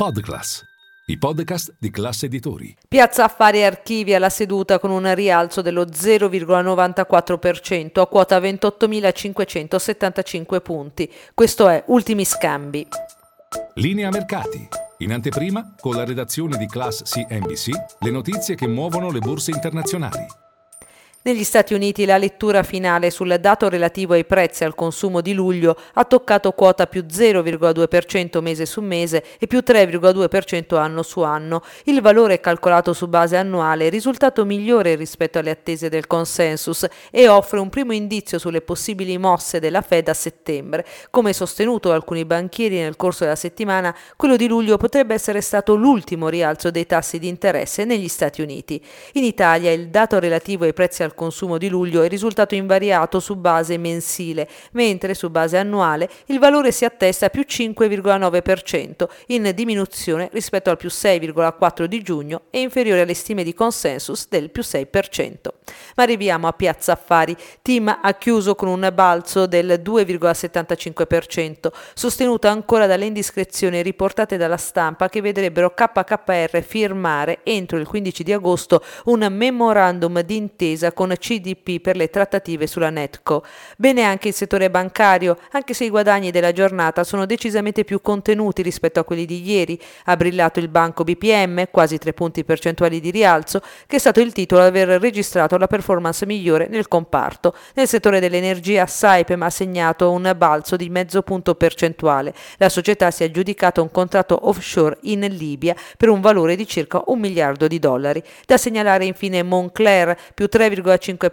Podclass, i podcast di Class Editori. Piazza Affari archivia la seduta con un rialzo dello 0,94% a quota 28.575 punti. Questo è Ultimi Scambi. Linea mercati. In anteprima, con la redazione di Class CNBC, le notizie che muovono le borse internazionali. Negli Stati Uniti la lettura finale sul dato relativo ai prezzi al consumo di luglio ha toccato quota più 0,2% mese su mese e più 3,2% anno su anno. Il valore calcolato su base annuale è risultato migliore rispetto alle attese del consensus e offre un primo indizio sulle possibili mosse della Fed a settembre. Come sostenuto da alcuni banchieri nel corso della settimana, quello di luglio potrebbe essere stato l'ultimo rialzo dei tassi di interesse negli Stati Uniti. In Italia il dato relativo ai prezzi al consumo di luglio è risultato invariato su base mensile, mentre su base annuale il valore si attesta a più 5,9%, in diminuzione rispetto al più 6,4% di giugno e inferiore alle stime di consensus del più 6%. Ma arriviamo a Piazza Affari. TIM ha chiuso con un balzo del 2,75%, sostenuto ancora dalle indiscrezioni riportate dalla stampa che vedrebbero KKR firmare entro il 15 di agosto un memorandum d'intesa con CDP per le trattative sulla Netco. Bene anche il settore bancario, anche se i guadagni della giornata sono decisamente più contenuti rispetto a quelli di ieri. Ha brillato il banco BPM, quasi 3 punti percentuali di rialzo, che è stato il titolo ad aver registrato la performance migliore nel comparto. Nel settore dell'energia Saipem ha segnato un balzo di 0,5 punto percentuale. La società si è aggiudicata un contratto offshore in Libia per un valore di circa $1 miliardo. Da segnalare infine Moncler, più 3,5%,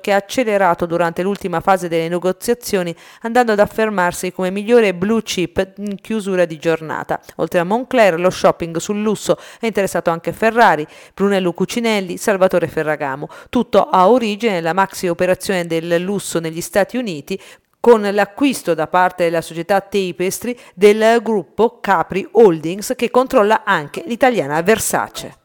che ha accelerato durante l'ultima fase delle negoziazioni andando ad affermarsi come migliore blue chip in chiusura di giornata. Oltre a Moncler, lo shopping sul lusso è interessato anche Ferrari, Brunello Cucinelli, Salvatore Ferragamo. Tutto ha origine la maxi operazione del lusso negli Stati Uniti con l'acquisto da parte della società Tapestry del gruppo Capri Holdings, che controlla anche l'italiana Versace.